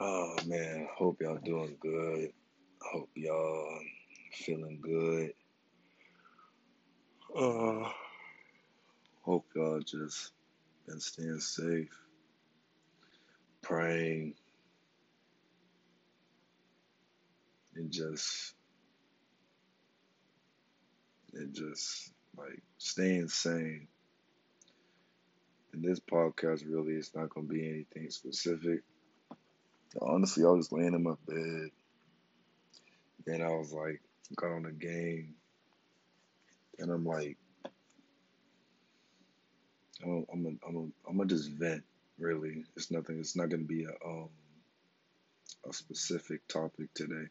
Oh man, hope y'all doing good. Hope y'all feeling good. Hope y'all just been staying safe, praying, and just like staying sane. And this podcast really is not gonna be anything specific. Honestly, I was laying in my bed. Then I was like, got on the game. And I'm like, I'm gonna just vent. Really, it's nothing. It's not gonna be a specific topic today.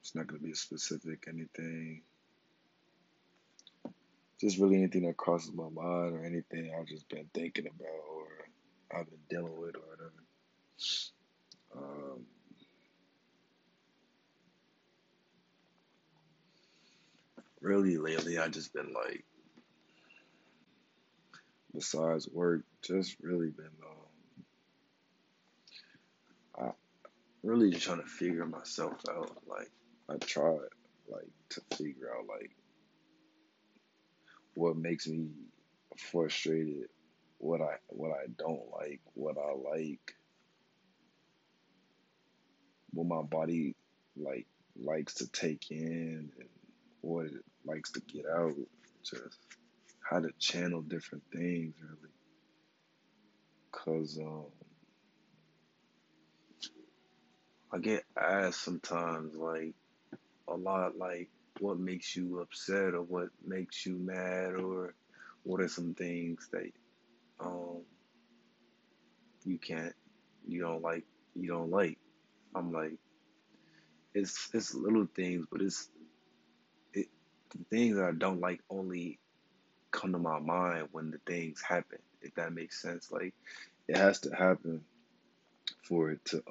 It's not gonna be a specific anything. Just really anything that crosses my mind or anything I've just been thinking about or I've been dealing with or whatever. Really lately I just been like, besides work, just really been I really just trying to figure myself out. Like I tried like to figure out like what makes me frustrated, what I don't like, what I like, what my body like likes to take in and what it likes to get out, just how to channel different things really, cause I get asked sometimes like a lot like what makes you upset or what makes you mad or what are some things that you don't like. I'm like, it's little things, but the things that I don't like only come to my mind when the things happen, if that makes sense. Like, it has to happen for it to,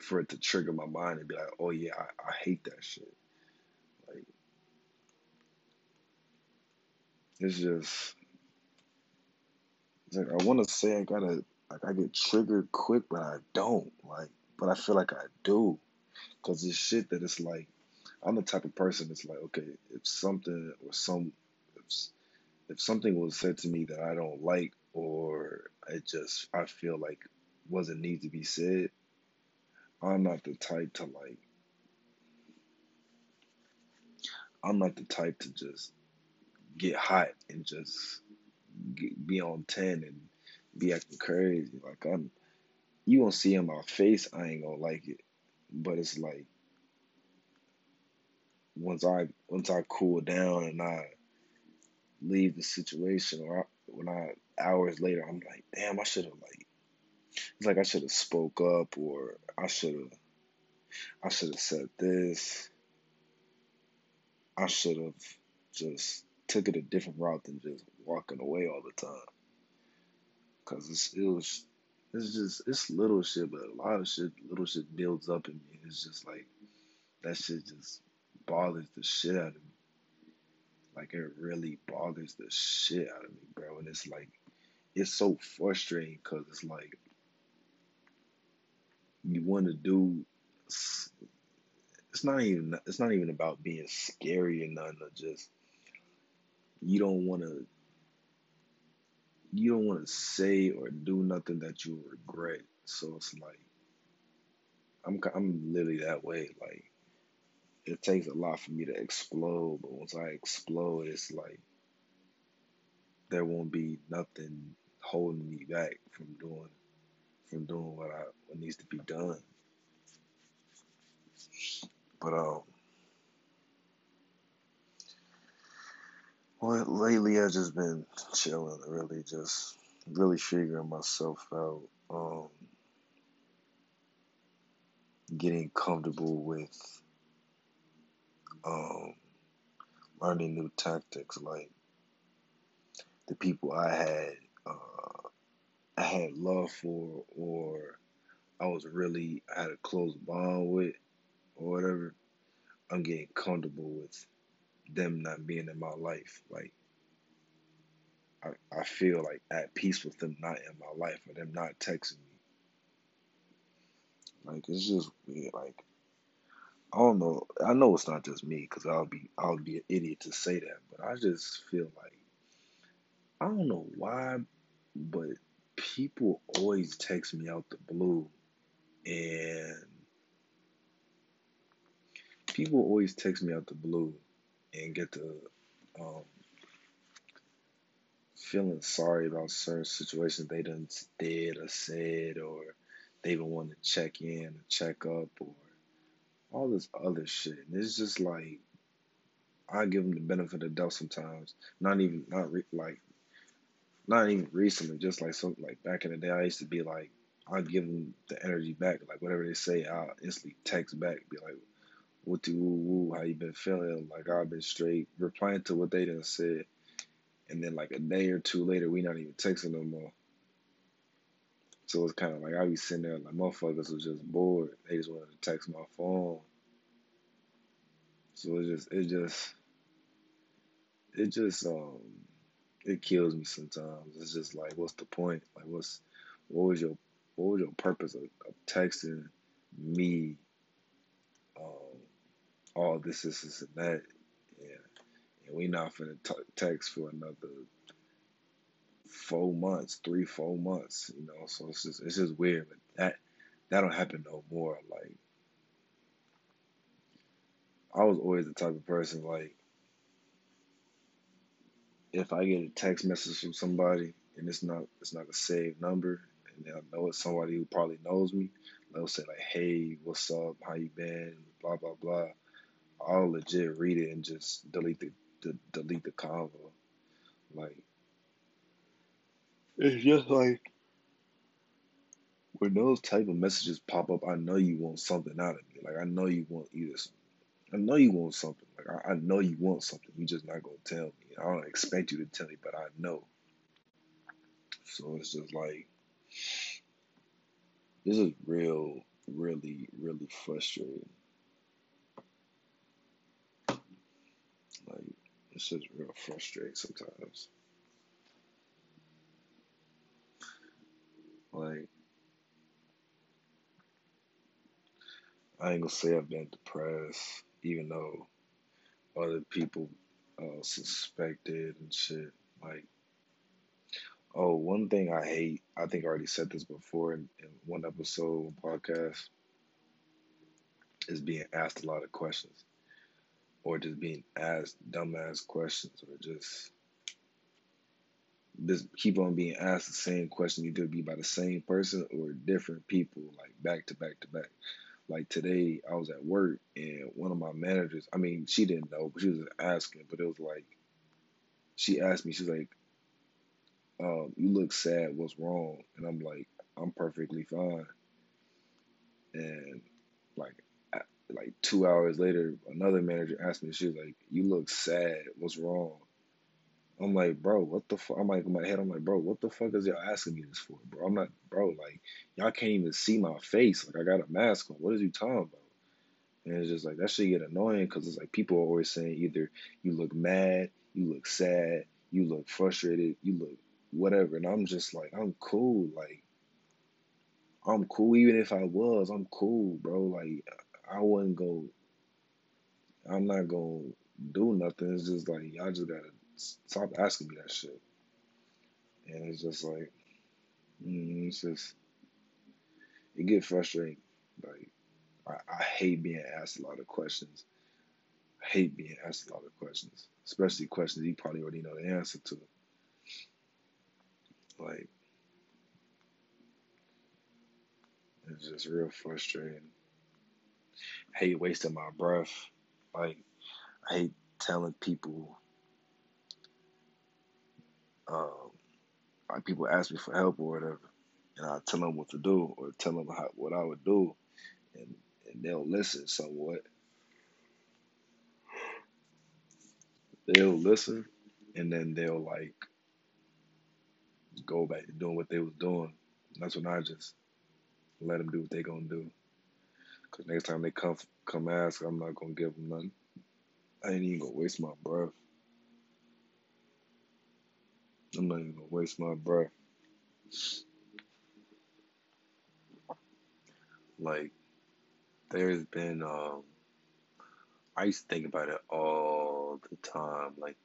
for it to trigger my mind and be like, oh yeah, I hate that shit. Like, it's just, like, I want to say I get triggered quick, but I don't. Like, but I feel like I do, cause it's shit that it's like, I'm the type of person that's like, okay, if something was said to me that I don't like, or I feel like wasn't need to be said, I'm not the type to just get hot and just be on 10 and be acting crazy. Like you won't see in my face I ain't gonna like it, but it's like once I cool down and I leave the situation, or hours later I'm like, damn, I should have spoke up, or I should have said this. I should have just took it a different route than just walking away all the time. Cause it's little shit, but a lot of shit, little shit builds up in me. It's just like, that shit just bothers the shit out of me. Like, it really bothers the shit out of me, bro. And it's like, it's so frustrating, cause it's like, you want to do, it's not even about being scary or nothing, or just, you don't want to say or do nothing that you regret. So it's like, I'm literally that way. Like, it takes a lot for me to explode, but once I explode, it's like, there won't be nothing holding me back from doing what needs to be done. But, well, lately I've just been chilling, really figuring myself out, getting comfortable with, learning new tactics. Like, the people I had love for, or I had a close bond with, or whatever, I'm getting comfortable with them not being in my life. Like, I feel like at peace with them not in my life or them not texting me. Like, it's just weird. Like, I don't know. I know it's not just me, because I'll be an idiot to say that, but I just feel like, I don't know why, but people always text me out the blue, and get the feeling sorry about certain situations they done did or said, or they don't want to check in or check up or all this other shit. And it's just like, I give them the benefit of the doubt sometimes. Not even recently, just like something like back in the day, I used to be like, I'd give them the energy back. Like, whatever they say, I'll instantly text back, be like, what do woo woo, how you been feeling? Like, I've been straight, replying to what they done said. And then like a day or two later, we not even texting no more. So it's kind of like, I be sitting there like, motherfuckers was just bored. They just wanted to text my phone. So it kills me sometimes. It's just like, what's the point? Like, what was your purpose of texting me? All this and that. Yeah. And we not finna text for another 4 months, 4 months, you know. So it's just weird, but that don't happen no more. Like, I was always the type of person, like, if I get a text message from somebody and it's not a saved number, and I know it's somebody who probably knows me, they'll say like, hey, what's up, how you been, blah blah blah. I'll legit read it and just delete the convo. Like, it's just like, when those type of messages pop up, I know you want something out of me. Like, I know you want something. Like, I know you want something. You're just not gonna tell me. I don't expect you to tell me, but I know. So it's just like, this is real, really, really frustrating. Like, it's just real frustrating sometimes. Like, I ain't gonna say I've been depressed, even though other people suspected and shit. Like, oh, one thing I hate, I think I already said this before in one episode of podcast, is being asked a lot of questions. Or just being asked dumbass questions, or just keep on being asked the same question, either be by the same person or different people, like back to back to back. Like today, I was at work, and one of my managers, I mean, she didn't know, but she was asking, but it was like, she asked me, she's like, you look sad, what's wrong? And I'm like, I'm perfectly fine. And like 2 hours later, another manager asked me, she was like, you look sad, what's wrong? I'm like, bro, what the fuck? I'm like, in my head, I'm like, bro, what the fuck is y'all asking me this for, bro? I'm not, bro, like, y'all can't even see my face. Like, I got a mask on. What is you talking about? And it's just like, that shit get annoying, because it's like, people are always saying either you look mad, you look sad, you look frustrated, you look whatever. And I'm just like, I'm cool. Like, I'm cool. Even if I was, I'm cool, bro. Like, I'm not going to do nothing. It's just like, y'all just got to stop asking me that shit. And it's just like, it gets frustrating. Like, I hate being asked a lot of questions. Especially questions you probably already know the answer to. Like, it's just real frustrating. I hate wasting my breath. Like, I hate telling people, like, people ask me for help or whatever, and I tell them what to do, or tell them what I would do, and they'll listen somewhat. They'll listen, and then they'll, like, go back to doing what they was doing. And that's when I just let them do what they gonna do. Because next time they come ask, I'm not going to give them nothing. I ain't even going to waste my breath. I'm not even gonna waste my breath. Like, there's been, I used to think about it all the time. Like,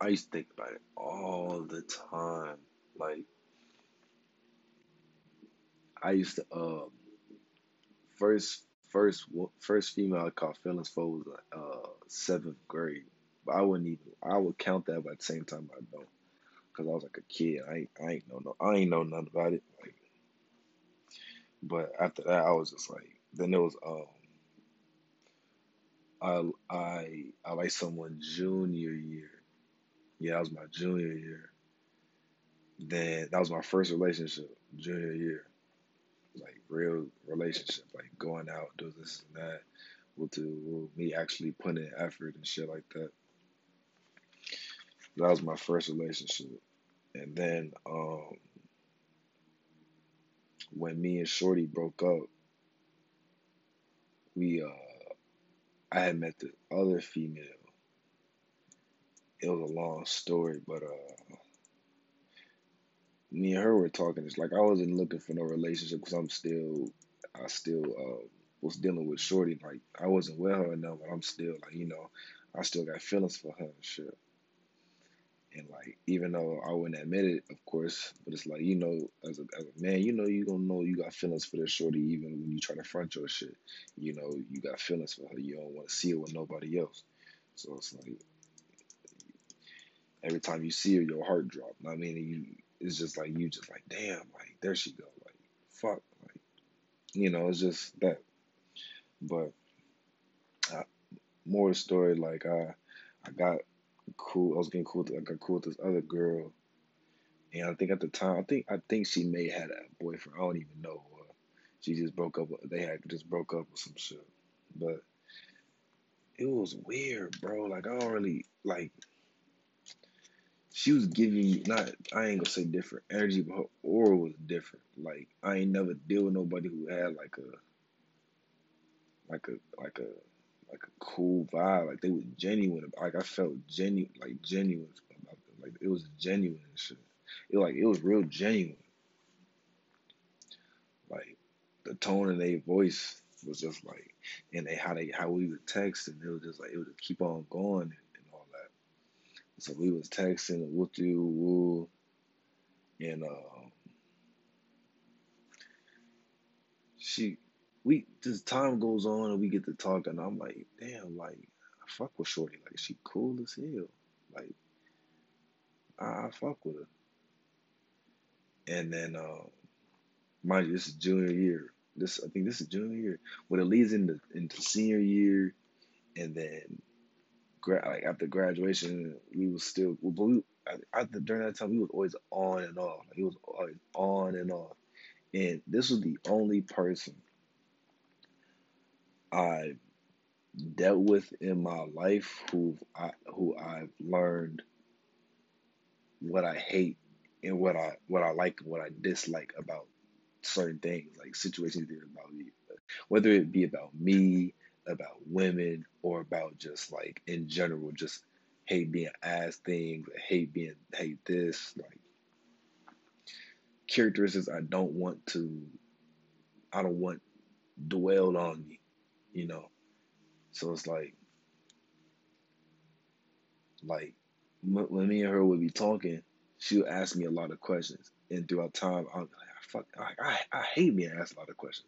I used to think about it all the time. Like, I used to, first female I caught feelings for was 7th grade. But I would count that by the same time I don't, because I was like a kid. I ain't know nothing about it. Like, but after that, I was just like, then there was I liked someone junior year. Yeah, that was my junior year. Then that was my first relationship, junior year. Like, real relationship, like going out, do this and that, me actually putting in effort and shit like that. That was my first relationship. And then when me and Shorty broke up, I had met the other female. It was a long story, but me and her were talking. It's like I wasn't looking for no relationship because I still was dealing with Shorty. Like, I wasn't with her enough, but I'm still, like, you know, I still got feelings for her and shit. And, like, even though I wouldn't admit it, of course, but it's like, you know, as a man, you know, you don't know you got feelings for this Shorty even when you try to front your shit. You know, you got feelings for her. You don't want to see it with nobody else. So it's like, every time you see her, your heart drop. I mean, it's just like, you just like, damn, like, there she go. Like, fuck. Like, you know, it's just that. But more of the story, like, I got cool with this other girl, and I think at the time, I think she may have had a boyfriend. I don't even know. She just broke up. They had just broke up or some shit. But it was weird, bro. Like, I don't really like. She was giving me I ain't gonna say different energy, but her aura was different. Like, I ain't never deal with nobody who had like a cool vibe. Like, they were genuine. Like, I felt genuine about them. Like, it was genuine and shit. It was real genuine. Like, the tone in their voice was just like, and how we would text, and it was just like, it would keep on going and all that. So we was texting and and just time goes on and we get to talking. I'm like, damn, like, I fuck with Shorty. Like, she cool as hell. Like, I fuck with her. And then, mind you, this is junior year. I think this is junior year. Well, it leads into senior year, and then after graduation, we was still. During that time, we was always on and off. Like, it was always on and off. And this was the only person I dealt with in my life who I've learned what I hate and what I like and what I dislike about certain things, like situations that are about me, whether it be about me, about women, or about just like in general, just hate being ass things, hate this, like characteristics I don't want dwelled on me. You know, so it's like when me and her would be talking, she would ask me a lot of questions, and throughout time, I'm like, I hate being asked a lot of questions.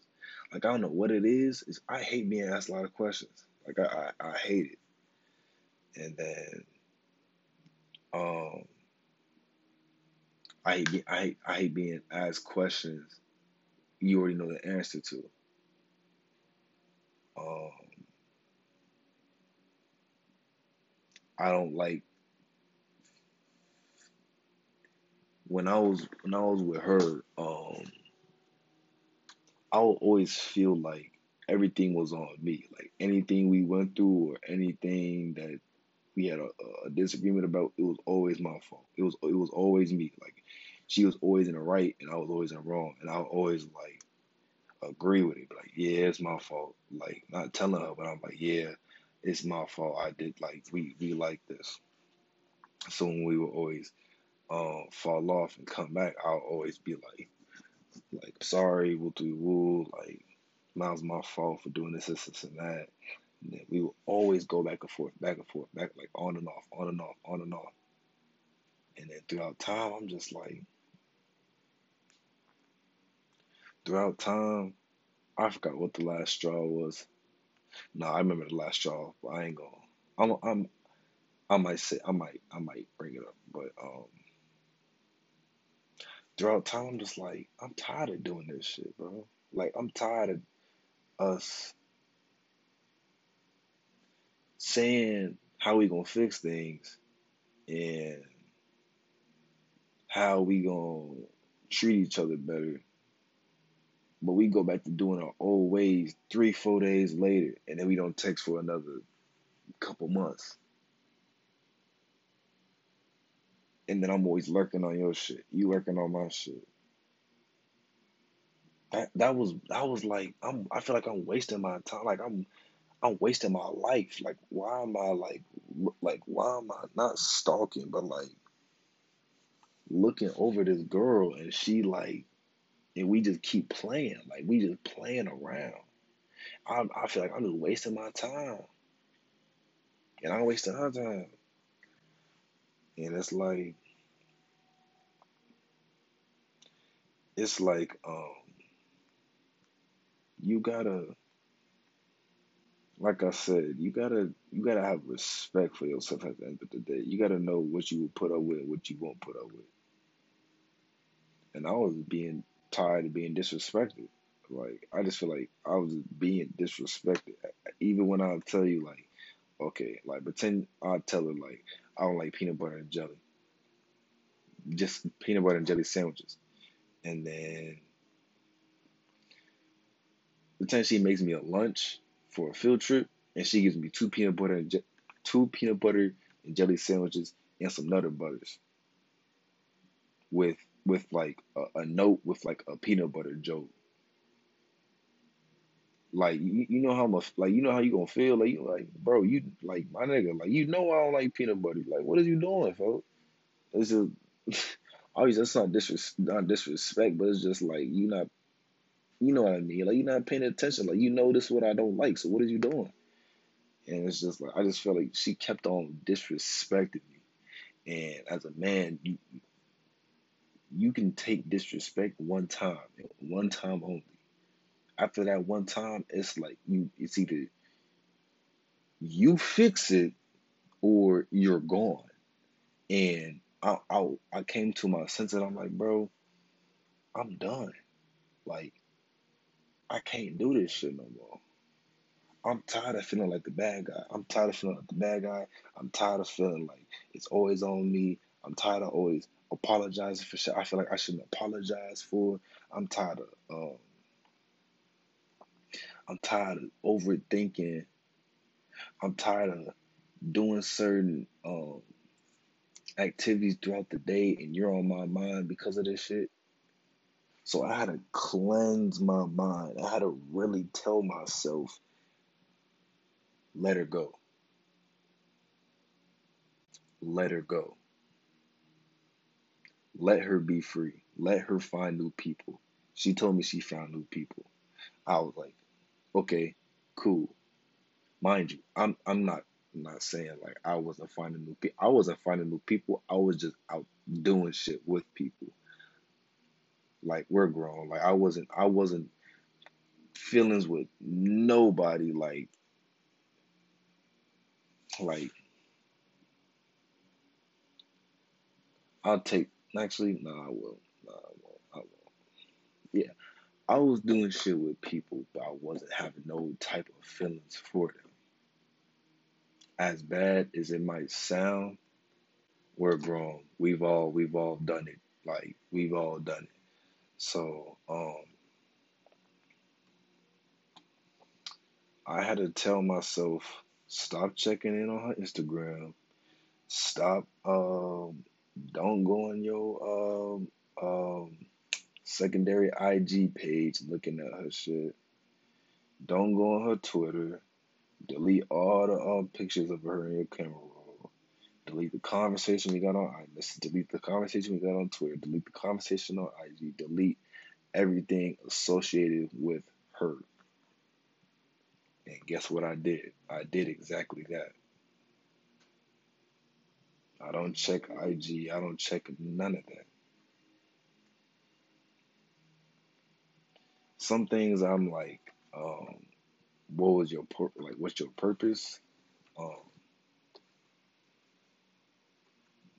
Like, I don't know what it is. I hate being asked a lot of questions. Like, I hate it. And then, I hate being asked questions you already know the answer to. I don't like when I was with her. I would always feel like everything was on me. Like, anything we went through or anything that we had a disagreement about, it was always my fault. It was always me. Like, she was always in the right and I was always in the wrong, and I would always like agree with it, but like, yeah, it's my fault. Like, not telling her, but I'm like, yeah, it's my fault. I did, like, we like this. So when we would always fall off and come back, I'll always be like sorry, like that was my fault for doing this and that. And then we would always go back and forth, like on and off. And then throughout time, I forgot what the last straw was. No, I remember the last straw, but I ain't gonna. I might bring it up, but throughout time, I'm just like, I'm tired of doing this shit, bro. Like, I'm tired of us saying how we gonna fix things and how we gonna treat each other better. But we go back to doing our old ways 3-4 days later, and then we don't text for another couple months. And then I'm always lurking on your shit. You lurking on my shit. That was like, I feel like I'm wasting my time. Like I'm wasting my life. Like why am I not stalking, but like looking over this girl, and she like, and we just keep playing. Like we just playing around. I feel like I'm just wasting my time. And I'm wasting her time. And it's like, you gotta, like I said, you gotta have respect for yourself at the end of the day. You gotta know what you will put up with, what you won't put up with. And I was being tired of being disrespected. Like, I just feel like I was being disrespected. Even when I tell you, like, okay, like, pretend I tell her, like, I don't like peanut butter and jelly. Just peanut butter and jelly sandwiches. And then pretend she makes me a lunch for a field trip, and she gives me two peanut butter and jelly sandwiches and some Nutter Butters with like a note with like a peanut butter joke. Like you know how you gonna feel, like you like, bro, you like my nigga, like you know I don't like peanut butter. Like what are you doing, folks? It's just obviously that's not disrespect, but it's just like you not, you know what I mean? Like you're not paying attention. Like you know this is what I don't like, so what are you doing? And it's just like I just felt like she kept on disrespecting me. And as a man, you can take disrespect one time only. After that one time, it's like it's either you fix it or you're gone. And I came to my senses. I'm like, bro, I'm done. Like, I can't do this shit no more. I'm tired of feeling like the bad guy. I'm tired of feeling like it's always on me. I'm tired of always apologizing for shit I feel like I shouldn't apologize for. I'm tired of overthinking. I'm tired of doing certain activities throughout the day, and you're on my mind because of this shit. So I had to cleanse my mind. I had to really tell myself, let her go. Let her go. Let her be free. Let her find new people. She told me she found new people. I was like, okay, cool. Mind you, I'm not saying like I wasn't finding new people. I wasn't finding new people. I was just out doing shit with people. Like we're grown. Like I wasn't feelings with nobody. Like I'll take. Actually, I won't. Yeah. I was doing shit with people, but I wasn't having no type of feelings for them. As bad as it might sound, we're grown. We've all done it. Like we've all done it. So, I had to tell myself, stop checking in on her Instagram. Stop. Don't go on your secondary IG page looking at her shit. Don't go on her Twitter. Delete all the pictures of her in your camera roll. Delete the conversation we got on iMessage. Delete the conversation we got on Twitter. Delete the conversation on IG. Delete everything associated with her. And guess what I did? I did exactly that. I don't check IG. I don't check none of that. Some things I'm like, what was your what's your purpose?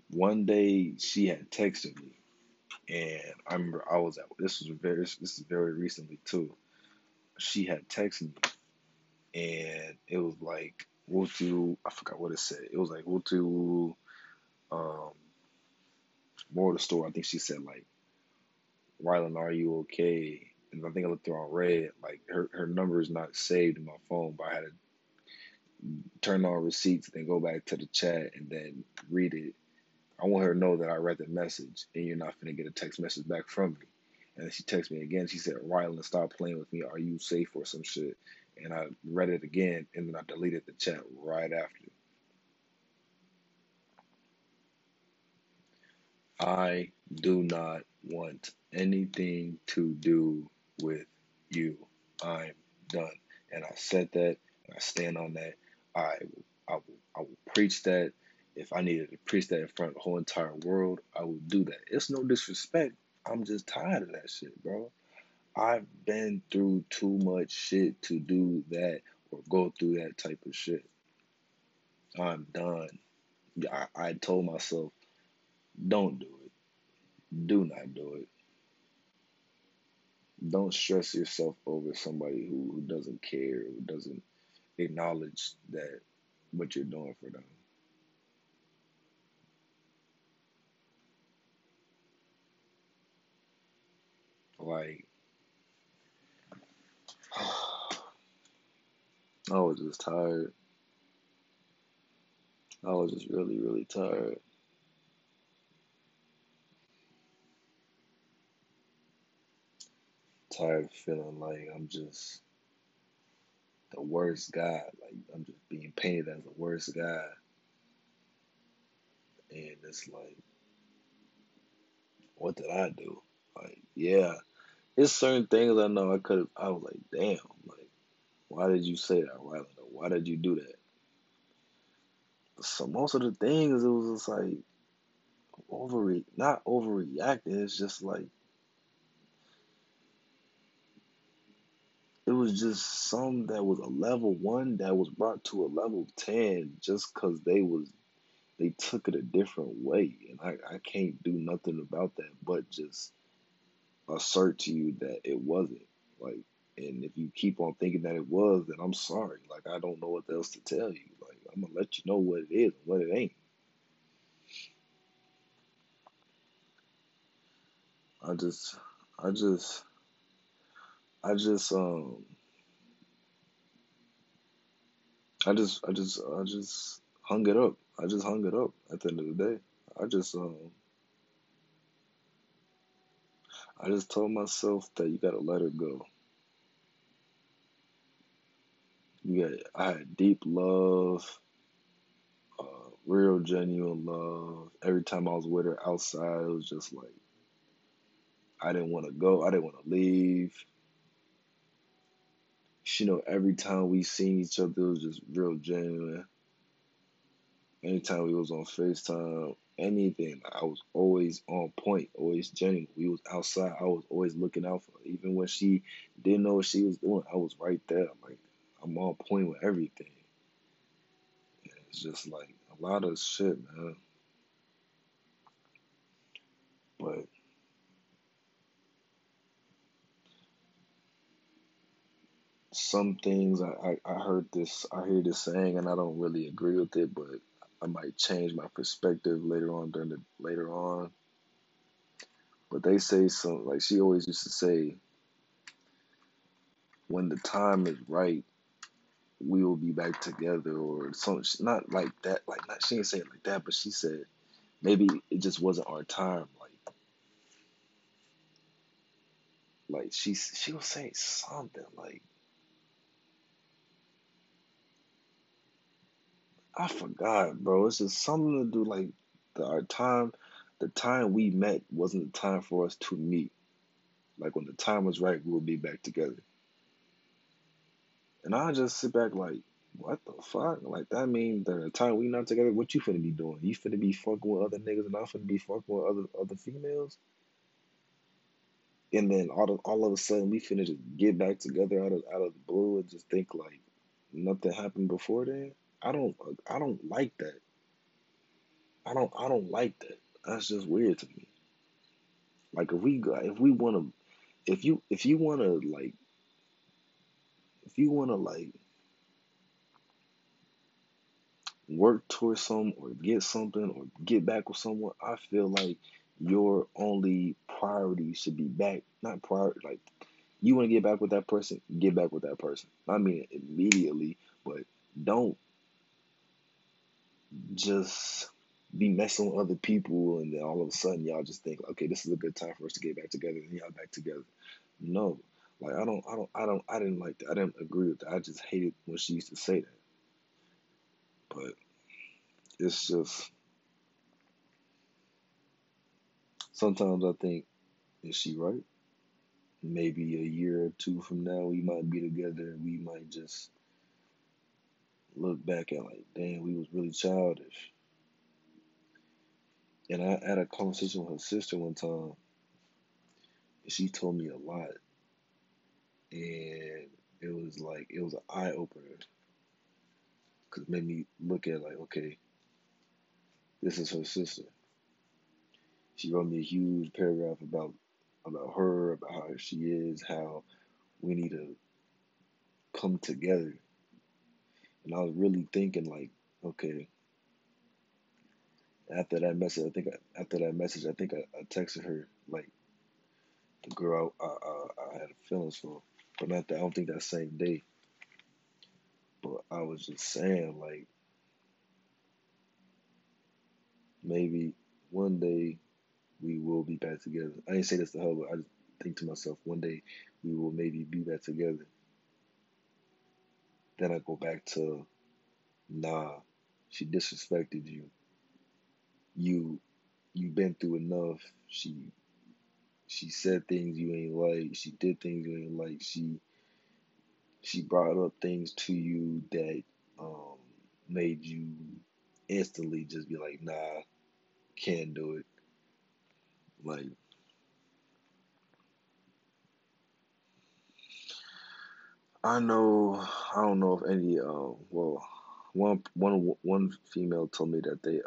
One day she had texted me, and I remember I was at this is very recently too. She had texted me, and it was like, we'll do, I forgot what it said. It was like, we'll do more of the story. I think she said like, Rylan, are you okay? And I think I looked through on red, like her number is not saved in my phone, but I had to turn on receipts, then go back to the chat and then read it. I want her to know that I read the message and you're not finna get a text message back from me. And then she texted me again. She said, Rylan, stop playing with me. Are you safe or some shit? And I read it again, and then I deleted the chat right after. I do not want anything to do with you. I'm done. And I said that, and I stand on that. I will preach that. If I needed to preach that in front of the whole entire world, I would do that. It's no disrespect. I'm just tired of that shit, bro. I've been through too much shit to do that or go through that type of shit. I'm done. I told myself, don't do it. Do not do it. Don't stress yourself over somebody who doesn't care, who doesn't acknowledge that what you're doing for them. Like, I was just tired. I was just really, really tired. Tired of feeling like I'm just the worst guy. Like, I'm just being painted as the worst guy. And it's like, what did I do? Like, yeah. There's certain things I know I was like, damn, like, why did you say that, Rylan? Why did you do that? So most of the things, it was just like, not overreacting, it's just like, it was just some that was a level 1 that was brought to a level 10 just because they took it a different way. And I can't do nothing about that but just assert to you that it wasn't. Like, and if you keep on thinking that it was, then I'm sorry. Like, I don't know what else to tell you. Like, I'm gonna let you know what it is and what it ain't. I just hung it up. I just hung it up at the end of the day. I just told myself that you gotta let her go. I had deep love, real genuine love. Every time I was with her outside, it was just like, I didn't want to go. I didn't want to leave. She know every time we seen each other, it was just real genuine. Anytime we was on FaceTime, anything, I was always on point, always genuine. We was outside, I was always looking out for her. Even when she didn't know what she was doing, I was right there. Like, I'm on point with everything. And it's just like a lot of shit, man. But some things I hear this saying, and I don't really agree with it, but I might change my perspective later on. But they say something like, she always used to say, when the time is right, we will be back together or something. Not like that, like, not, she didn't say it like that, but she said, maybe it just wasn't our time. Like she was saying something like, I forgot, bro. It's just something to do like the time we met wasn't the time for us to meet. Like when the time was right, we would be back together. And I just sit back like, what the fuck? Like that means that the time we not together, what you finna be doing? You finna be fucking with other niggas and I finna be fucking with other females? And then all of a sudden we finna just get back together out of the blue and just think like nothing happened before then. I don't like that. I don't like that. That's just weird to me. Like if you wanna work towards something or get something or get back with someone, I feel like your only priority should be back, not priority. Like you want to get back with that person, get back with that person. I mean immediately, but don't just be messing with other people and then all of a sudden y'all just think, okay, this is a good time for us to get back together and y'all back together. No, like I didn't like that. I didn't agree with that. I just hated when she used to say that. But it's just sometimes I think, is she right? Maybe a year or two from now we might be together and we might just look back at like, damn, we was really childish. And I had a conversation with her sister one time and she told me a lot. And it was like, it was an eye-opener. Cause it made me look at like, okay, this is her sister. She wrote me a huge paragraph about her, about how she is, how we need to come together. And I was really thinking like, okay. After that message, I think I texted her like the girl I had feelings for, but not that I don't think that same day. But I was just saying, like, maybe one day we will be back together. I didn't say this to her, but I just think to myself, one day we will maybe be back together. Then I go back to, nah, she disrespected you. You've been through enough. She said things you ain't like. She did things you ain't like. She brought up things to you that made you instantly just be like, nah, can't do it. Like, I don't know if any, well, one female told me that they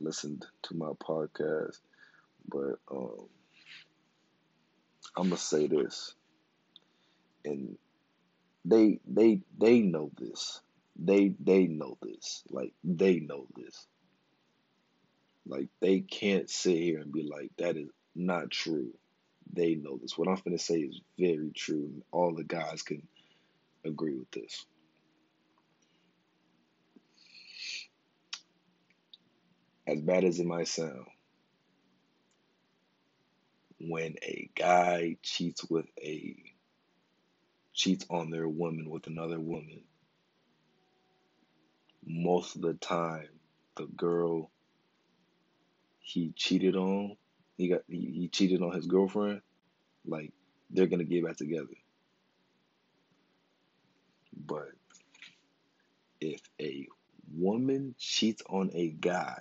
listened to my podcast, but I'm gonna say this, and They know this. They know this. Like, they know this. Like, they can't sit here and be like, that is not true. They know this. What I'm finna say is very true, and all the guys can agree with this. As bad as it might sound, when a guy cheats on their woman with another woman, most of the time, the girl he cheated on his girlfriend, like, they're gonna get back together. But if a woman cheats on a guy,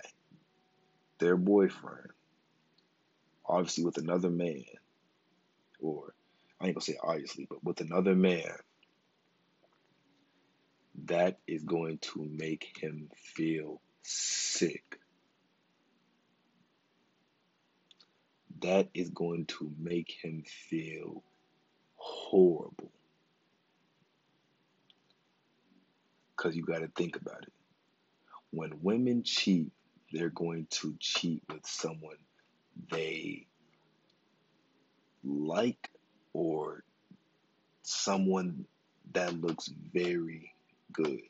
their boyfriend, obviously with another man, or I ain't gonna say obviously, but with another man, that is going to make him feel sick. That is going to make him feel horrible. Because you got to think about it. When women cheat, they're going to cheat with someone they like, or someone that looks very good,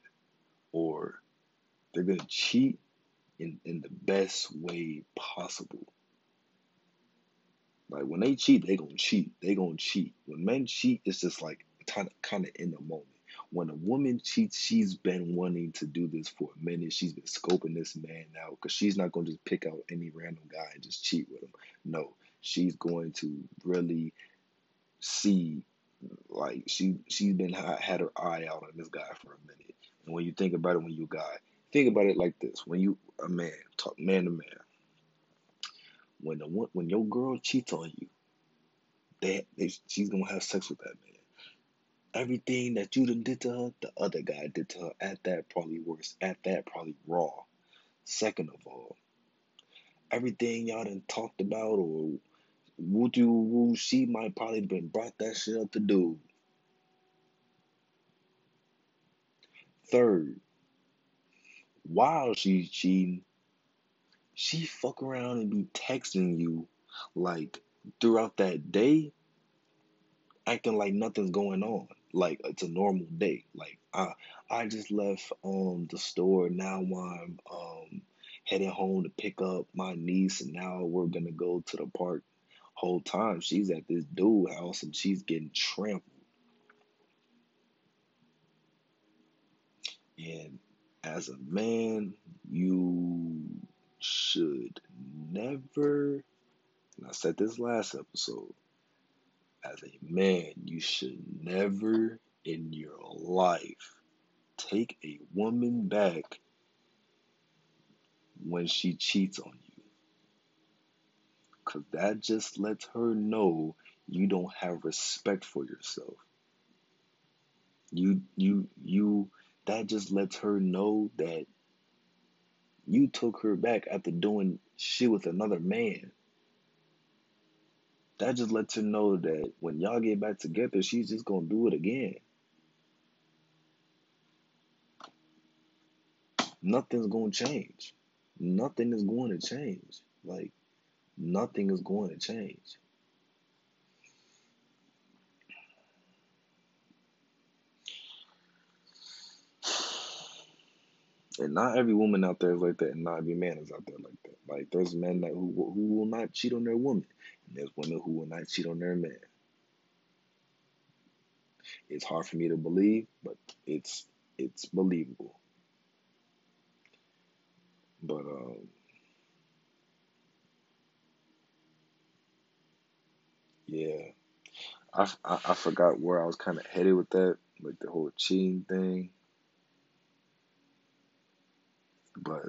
or they're going to cheat in the best way possible. Like, when they cheat, they're going to cheat. When men cheat, it's just like kind of in the moment. When a woman cheats, she's been wanting to do this for a minute. She's been scoping this man out because she's not going to just pick out any random guy and just cheat with him. No, she's going to really see, like, she's been had her eye out on this guy for a minute. And when you think about it, when you a guy, think about it like this: when you a man, talk man to man. When your girl cheats on you, she's gonna have sex with that man. Everything that you done did to her, the other guy did to her. At that, probably worse. At that, probably raw. Second of all, everything y'all done talked about or woo-doo-woo, she might probably been brought that shit up to do. Third, while she's cheating, she fuck around and be texting you, like, throughout that day, acting like nothing's going on. Like, it's a normal day. Like, I just left the store. Now I'm heading home to pick up my niece, and now we're going to go to the park. Whole time she's at this dude's house, and she's getting trampled. And as a man, you should never, and I said this last episode, as a man, you should never in your life take a woman back when she cheats on you. Because that just lets her know you don't have respect for yourself. That just lets her know that you took her back after doing shit with another man. That just lets her know that when y'all get back together, she's just going to do it again. Nothing's going to change. Nothing is going to change. Like, nothing is going to change. And not every woman out there is like that, and not every man is out there like that. Like, there's men that who will not cheat on their woman, and there's women who will not cheat on their man. It's hard for me to believe, but it's believable. But yeah, I forgot where I was kind of headed with that, like the whole cheating thing. But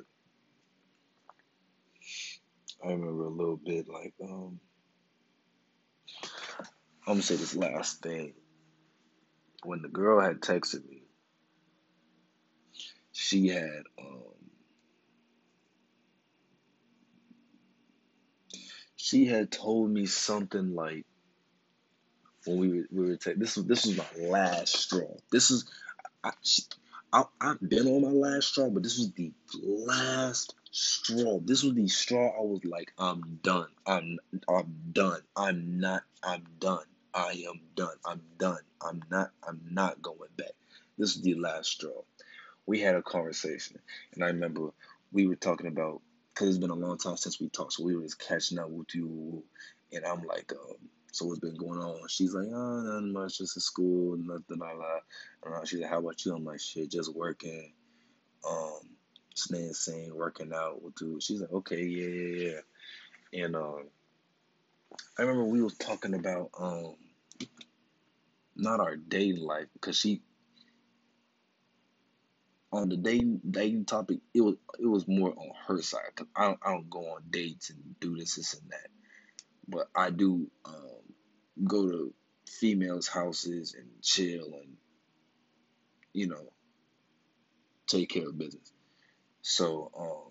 I remember a little bit, like, I'm gonna say this last thing. When the girl had texted me, she had told me something like, when we were this was my last straw. I've been on my last straw, but this was the last straw. This was the straw I was like, I'm done. I'm done. I'm not. I'm done. I am done. I'm done. I'm not going back. This was the last straw. We had a conversation, and I remember we were talking about, because it's been a long time since we talked, so we were just catching up with you, and I'm like, so what's been going on? She's like, oh, nothing much, just at school, nothing, blah, blah. And she's like, how about you? I'm like, shit, just working, staying sane, working out, what do? She's like, okay, yeah. And I remember we was talking about not our dating life, because she, on the dating topic, it was more on her side, because I don't go on dates and do this and that. But I do go to females' houses and chill and, you know, take care of business. So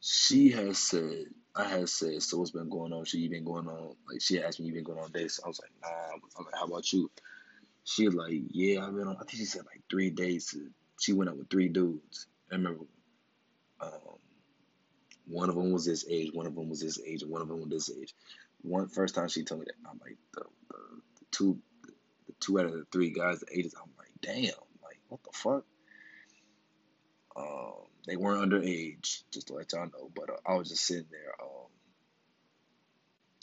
she has said, I had said, so what's been going on? You been going on? Like, she asked me, you been going on dates? I was like, nah. I was like, how about you? She was like, yeah, I've been on, I think she said like 3 dates. She went out with 3 dudes. I remember one of them was this age, one of them was this age, and one of them was this age. One first time she told me that, I'm like, the two out of the 3 guys, the ages, I'm like, damn, like, what the fuck? They weren't underage, just to let y'all know, but I was just sitting there,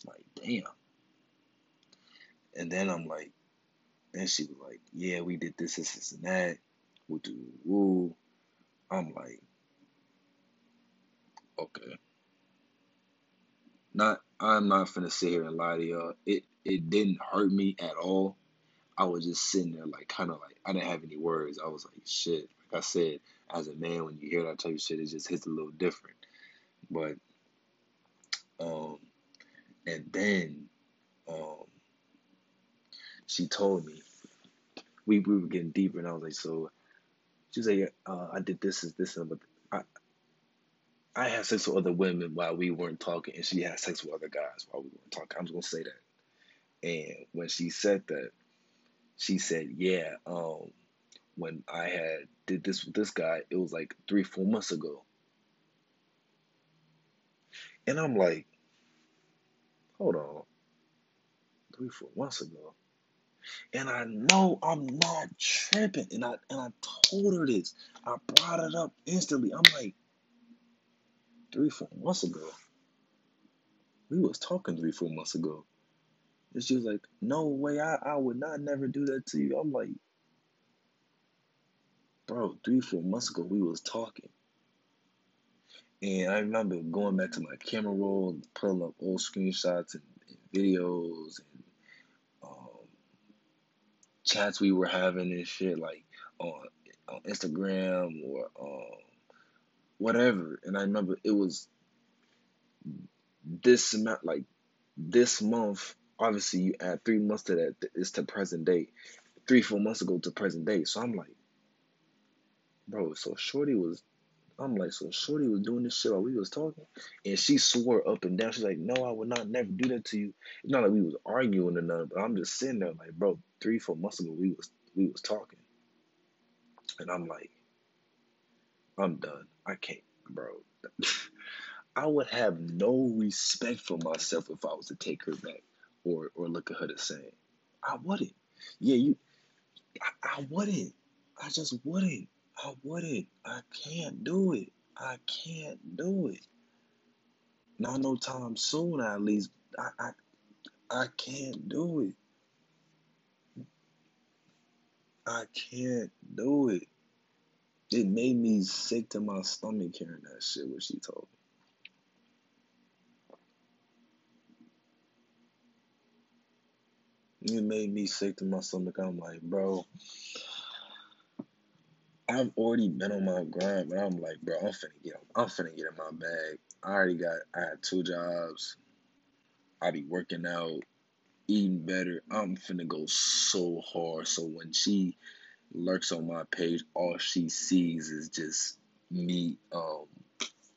like, damn. And then I'm like, And she was like, yeah, we did this, this, this, and that. We'll do woo. I'm like, okay. I'm not finna sit here and lie to y'all. It didn't hurt me at all. I was just sitting there like kinda like I didn't have any words. I was like, shit. Like I said, as a man, when you hear that type of shit, it just hits a little different. But and then she told me we were getting deeper, and I was like, so she's like, I did this and I had sex with other women while we weren't talking, and she had sex with other guys while we weren't talking. I'm just gonna say that. And when she said that, she said, yeah, when I had did this with this guy, it was like 3-4 months ago. And I'm like, hold on, 3-4 months ago? And I know I'm not tripping. And I told her this. I brought it up instantly. I'm like, 3-4 months ago? We was talking 3-4 months ago. And she was like, no way, I would not never do that to you. I'm like, bro, 3-4 months ago we was talking. And I remember going back to my camera roll, pulling up old screenshots and videos and chats we were having and shit, like on Instagram or whatever. And I remember it was this amount, like this month. Obviously, you add 3 months to that, it's to present day. 3-4 months ago to present day. So I'm like, bro, so Shorty was doing this shit while we was talking? And she swore up and down. She's like, no, I would not never do that to you. It's not like we was arguing or nothing, but I'm just sitting there like, bro, 3-4 months ago we was talking. And I'm like, I'm done. I can't, bro. I would have no respect for myself if I was to take her back or look at her the same. I wouldn't. Yeah, I wouldn't. I just wouldn't. I wouldn't. I can't do it. I can't do it. Not no time soon, at least. I can't do it. I can't do it. It made me sick to my stomach hearing that shit, what she told me. It made me sick to my stomach. I'm like, bro, I've already been on my grind, but I'm like, bro, I'm finna get in my bag. I had 2 jobs. I be working out, eating better. I'm finna go so hard. So when she lurks on my page, all she sees is just me.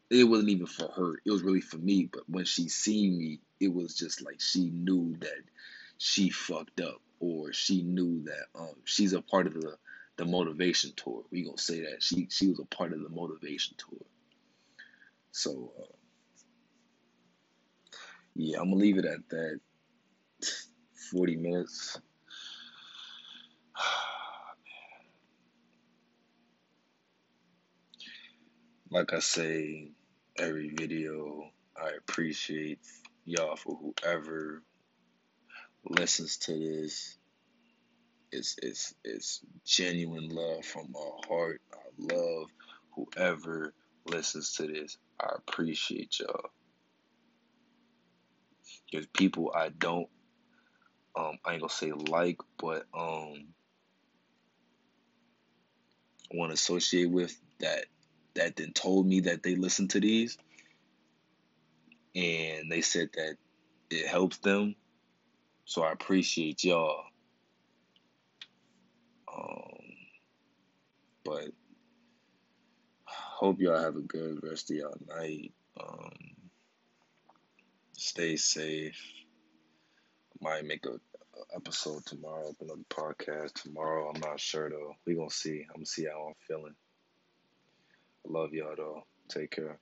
It wasn't even for her. It was really for me. But when she seen me, it was just like she knew that she fucked up, or she knew that she's a part of the motivation tour. We gonna say that she was a part of the motivation tour. So yeah, I'm gonna leave it at that. 40 minutes. Man. Like I say every video, I appreciate y'all for whoever listens to this. It's genuine love from our heart. I love whoever listens to this. I appreciate y'all. There's people I don't I ain't gonna say like, but want to associate with that then told me that they listen to these, and they said that it helps them. So I appreciate y'all. But hope y'all have a good rest of y'all night. Stay safe. Might make an episode tomorrow, another podcast tomorrow. I'm not sure though. We gonna see. I'm gonna see how I'm feeling. I love y'all though. Take care.